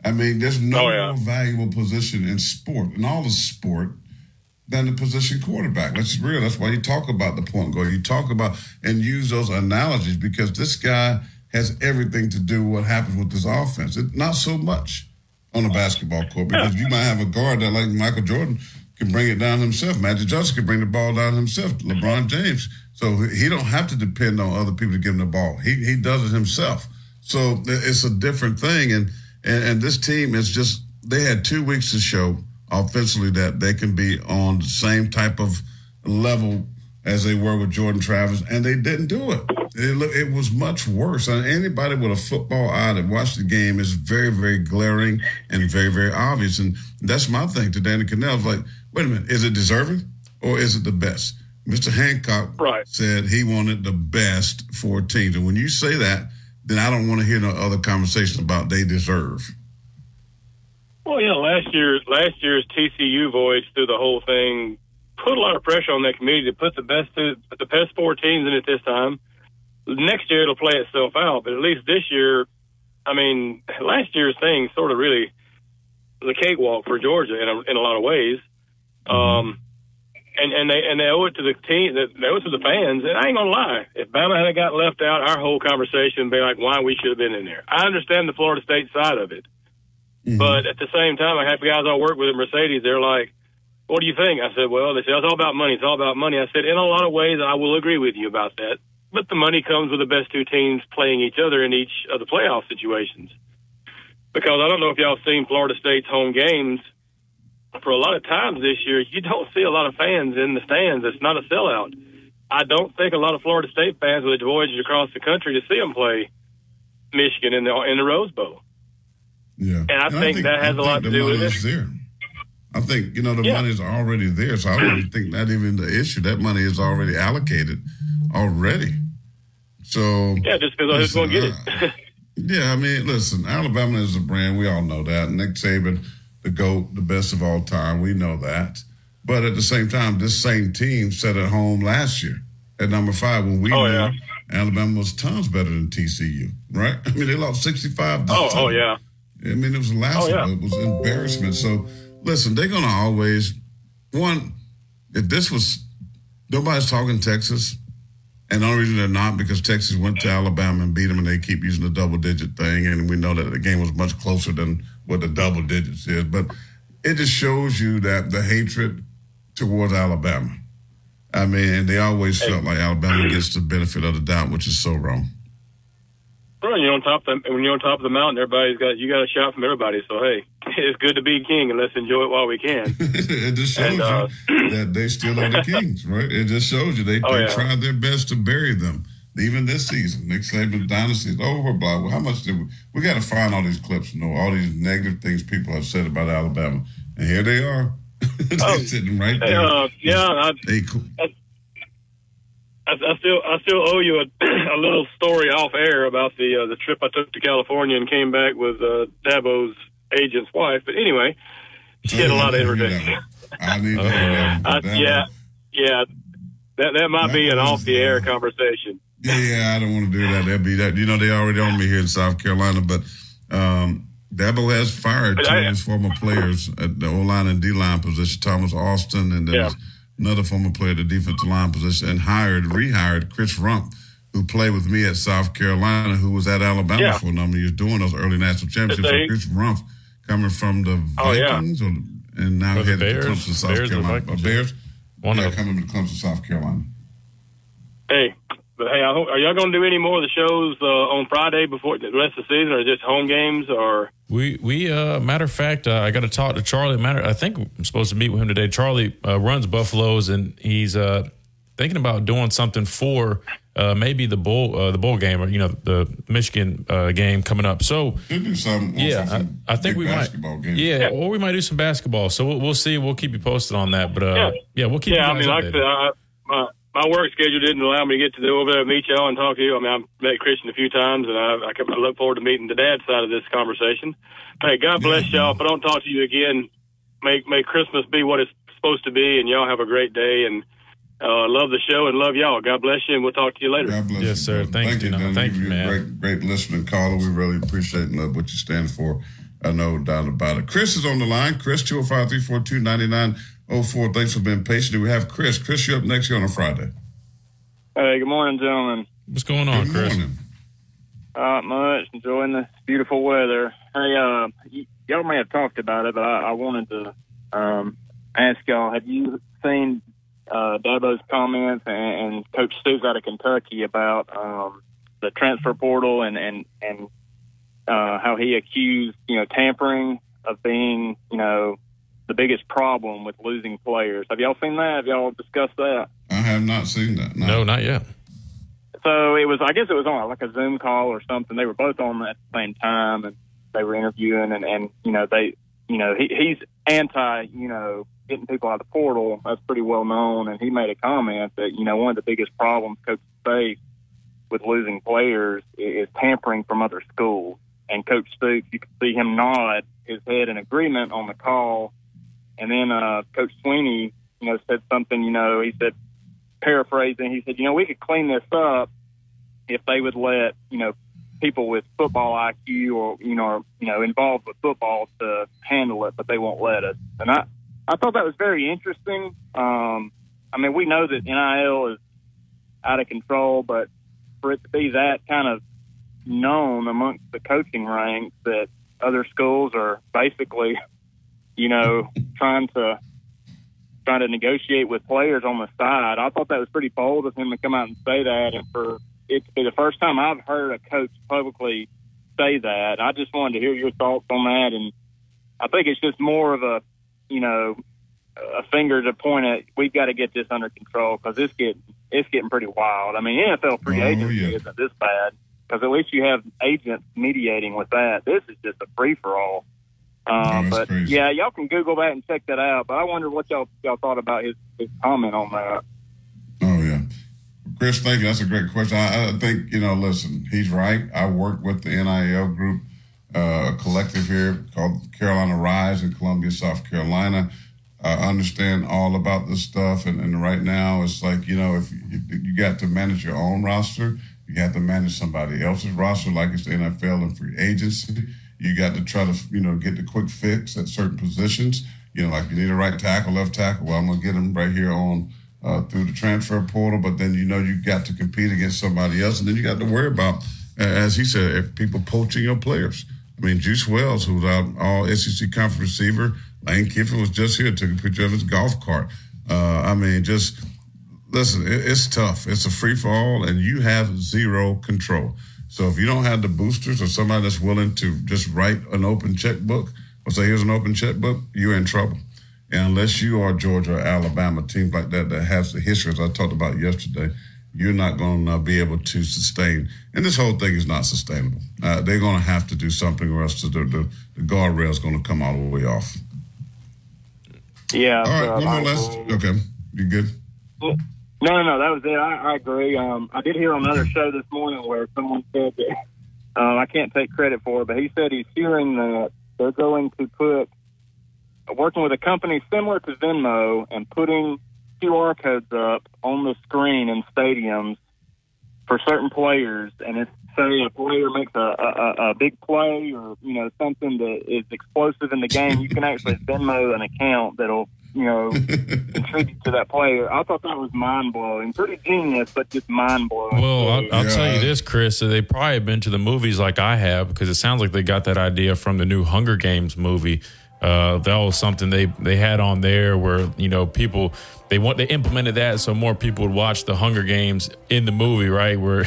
I mean, there's no more valuable position in sport, in all of sport, than the position quarterback. That's real. That's why you talk about the point guard. You talk about and use those analogies because this guy has everything to do with what happens with this offense. It's not so much on a basketball court because you might have a guard that, like Michael Jordan, can bring it down himself. Magic Johnson can bring the ball down himself. LeBron James. So he don't have to depend on other people to give him the ball. He does it himself. So it's a different thing. And this team is just – they had 2 weeks to show offensively that they can be on the same type of level as they were with Jordan Travis, and they didn't do it. It was much worse. And anybody with a football eye that watched the game is very, very glaring and very, very obvious. And that's my thing to Danny Kanell. It's like, wait a minute, is it deserving or is it the best? Mr. Hancock said he wanted the best for a team. And when you say that, then I don't want to hear no other conversation about they deserve. Well, yeah, last year's TCU voyage through the whole thing put a lot of pressure on that community to put the best four teams in it this time. Next year it'll play itself out, but at least this year, I mean, last year's thing sort of really was a cakewalk for Georgia in a lot of ways. And they owe it to the team, they owe it to the fans. And I ain't gonna lie, if Bama had got left out, our whole conversation would be like, why we should have been in there. I understand the Florida State side of it, but at the same time, I have guys I work with at Mercedes. They're like, "What do you think?" I said, "Well, they say it's all about money. It's all about money." I said, "In a lot of ways, I will agree with you about that, but the money comes with the best two teams playing each other in each of the playoff situations." Because I don't know if y'all have seen Florida State's home games. For a lot of times this year, you don't see a lot of fans in the stands. It's not a sellout. I don't think a lot of Florida State fans would have voyaged across the country to see them play Michigan in the Rose Bowl. Yeah, and I think that has a lot to do with it. There. I think money's already there, so I really think not even the issue. That money is already allocated already. So yeah, just because who's going to get it. Yeah, I mean, listen, Alabama is a brand. We all know that. Nick Saban. The GOAT, the best of all time. We know that. But at the same time, this same team sat at home last year at number 5 when we knew Alabama was tons better than TCU, right? I mean, they lost 65. Oh, yeah. I mean, it was laughable. Oh, yeah. It was embarrassment. So, listen, they're going to always, one, if this was, nobody's talking Texas, and the only reason they're not because Texas went to Alabama and beat them, and they keep using the double-digit thing, and we know that the game was much closer than what the double digits is. But it just shows you that the hatred towards Alabama. I mean, they always felt like Alabama gets the benefit of the doubt, which is so wrong. Well, when you're on top of the mountain, you got a shot from everybody. So, hey, it's good to be king, and let's enjoy it while we can. It just shows you that they still are the kings, right? It just shows you they tried their best to bury them. Even this season, Nick Saban's dynasty is over. Blah. Well, how much did we got to find all these clips? You know, all these negative things people have said about Alabama, and here they are, sitting right there. I still owe you a little story off air about the trip I took to California and came back with Dabo's agent's wife. But anyway, she had a lot of entertainment. I need to hear that. That might be an off the air conversation. Yeah, I don't want to do that. That'd be that. You know, they already own me here in South Carolina, but Dabo has fired two of his former players at the O-line and D-line position, Thomas Austin, and there was another former player at the defensive line position, and rehired Chris Rumph, who played with me at South Carolina, who was at Alabama for a number of years doing those early national championships. So Chris Rumph coming from the Vikings and now headed to Clemson, South Carolina. Bears? Yeah, coming to Clemson, South Carolina. Hey. But, hey, are y'all going to do any more of the shows on Friday before the rest of the season, or just home games? Or we matter of fact, I got to talk to Charlie. I think I'm supposed to meet with him today. Charlie runs Buffaloes, and he's thinking about doing something for maybe the bowl game, or the Michigan game coming up. So we'll do something. Yeah, I think we might. Game. Yeah, or we might do some basketball. So we'll see. We'll keep you posted on that. But yeah, we'll keep. Yeah, you guys updated. My work schedule didn't allow me to get to over there and meet y'all and talk to you. I've met Christian a few times, and I look forward to meeting the dad side of this conversation. Hey, God bless y'all. If I don't talk to you again, may Christmas be what it's supposed to be, and y'all have a great day. And love the show and love y'all. God bless you, and we'll talk to you later. God bless you, sir. Thank you, man. Great listening, caller. We really appreciate and love what you stand for. I know, doubt about it. Chris is on the line. Chris, 205-342-9904. Thanks for being patient. We have Chris. Chris, you're up next here on a Friday. Hey, good morning, gentlemen. What's going on, Chris? Good morning. Not much. Enjoying the beautiful weather. Hey, y'all may have talked about it, but I wanted to ask y'all, have you seen Dabo's comments and Coach Stu's out of Kentucky about the transfer portal and how he accused, tampering of being, the biggest problem with losing players. Have y'all seen that? Have y'all discussed that? I have not seen that. No, not yet. So I guess it was on like a Zoom call or something. They were both on at the same time, and they were interviewing, and he's anti, getting people out of the portal. That's pretty well known. And he made a comment that, one of the biggest problems coaches face with losing players is tampering from other schools. And Coach Stoops, you could see him nod his head in agreement on the call. And then Coach Sweeney, said something, he said, paraphrasing, he said, we could clean this up if they would let, people with football IQ or, involved with football to handle it, but they won't let us. And I thought that was very interesting. We know that NIL is out of control, but for it to be that kind of known amongst the coaching ranks that other schools are basically – trying to negotiate with players on the side. I thought that was pretty bold of him to come out and say that. And for it to be the first time I've heard a coach publicly say that, I just wanted to hear your thoughts on that. And I think it's just more of a, a finger to point at. We've got to get this under control because it's getting pretty wild. NFL free agency isn't this bad because at least you have agents mediating with that. This is just a free for all. But crazy. Yeah, y'all can Google that and check that out. But I wonder what y'all thought about his comment on that. Oh yeah, Chris, thank you. That's a great question. I think listen, he's right. I work with the NIL group, a collective here called Carolina Rise in Columbia, South Carolina. I understand all about this stuff, and right now it's like if you got to manage your own roster, you got to manage somebody else's roster, like it's the NFL and free agency. You got to try to, get the quick fix at certain positions. Like you need a right tackle, left tackle. Well, I'm going to get him right here on through the transfer portal. But then, you got to compete against somebody else. And then you got to worry about, as he said, if people poaching your players. Juice Wells, who's an all-SEC conference receiver. Lane Kiffin was just here, took a picture of his golf cart. Listen, it's tough. It's a free-for-all, and you have zero control. So if you don't have the boosters or somebody that's willing to just write an open checkbook or say, here's an open checkbook, you're in trouble. And unless you are Georgia or Alabama, teams like that has the history, as I talked about yesterday, you're not going to be able to sustain. And this whole thing is not sustainable. They're going to have to do something or else the guardrail is going to come all the way off. Yeah. All right, one more last. Okay, you good? Yeah. No, that was it. I agree. I did hear on another show this morning where someone said that, I can't take credit for it, but he said he's hearing that they're going to put, working with a company similar to Venmo and putting QR codes up on the screen in stadiums for certain players. And if, say, a player makes a big play or, something that is explosive in the game, you can actually Venmo an account that'll, contribute to that player. I thought that was mind-blowing. Pretty genius, but just mind-blowing. Well, I'll tell you this, Chris. So they probably have been to the movies like I have because it sounds like they got that idea from the new Hunger Games movie. That was something they had on there where, people – they implemented that so more people would watch the Hunger Games in the movie, right? Where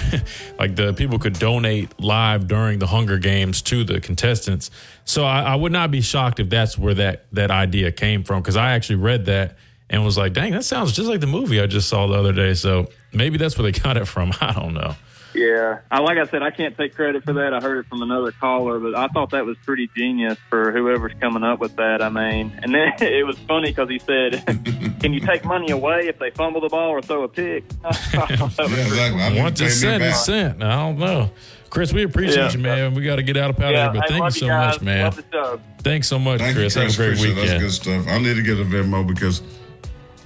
like the people could donate live during the Hunger Games to the contestants. So I would not be shocked if that's where that idea came from because I actually read that and was like, dang, that sounds just like the movie I just saw the other day. So Maybe that's where they got it from. I don't know. Yeah. Like I said, I can't take credit for that. I heard it from another caller, but I thought that was pretty genius for whoever's coming up with that. I mean, and then it was funny because he said, can you take money away if they fumble the ball or throw a pick? Exactly. Once it's sent, it's sent. I don't know. Chris, we appreciate you, man. We got to get out of here, but thank you so much, man. Love the show. Thanks so much, Chris. Have a great weekend. That's good stuff. I need to get a Venmo because,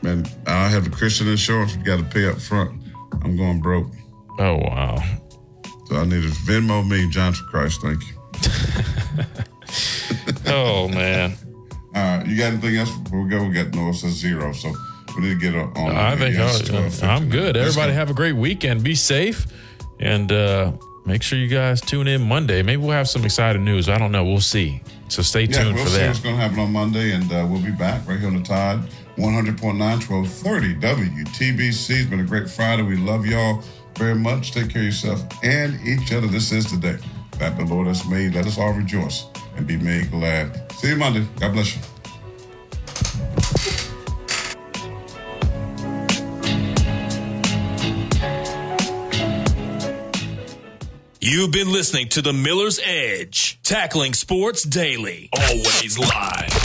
man, I have the Christian insurance we got to pay up front. I'm going broke. Oh, wow. So I need to Venmo me, John for Christ. Thank you. Oh, man. All right. You got anything else before we go? We got Noah says 0, so we need to get on. I think I'm good. Everybody have a great weekend. Be safe. And make sure you guys tune in Monday. Maybe we'll have some exciting news. I don't know. We'll see. So stay tuned for that. We'll see what's going to happen on Monday, and we'll be back right here on the Tide, 100.9, 1230 WTBC. It's been a great Friday. We love y'all very much. Take care of yourself and each other. This is the day that the Lord has made. Let us all rejoice and be made glad. See you Monday. God bless you. You've been listening to The Miller's Edge, tackling sports daily, always live.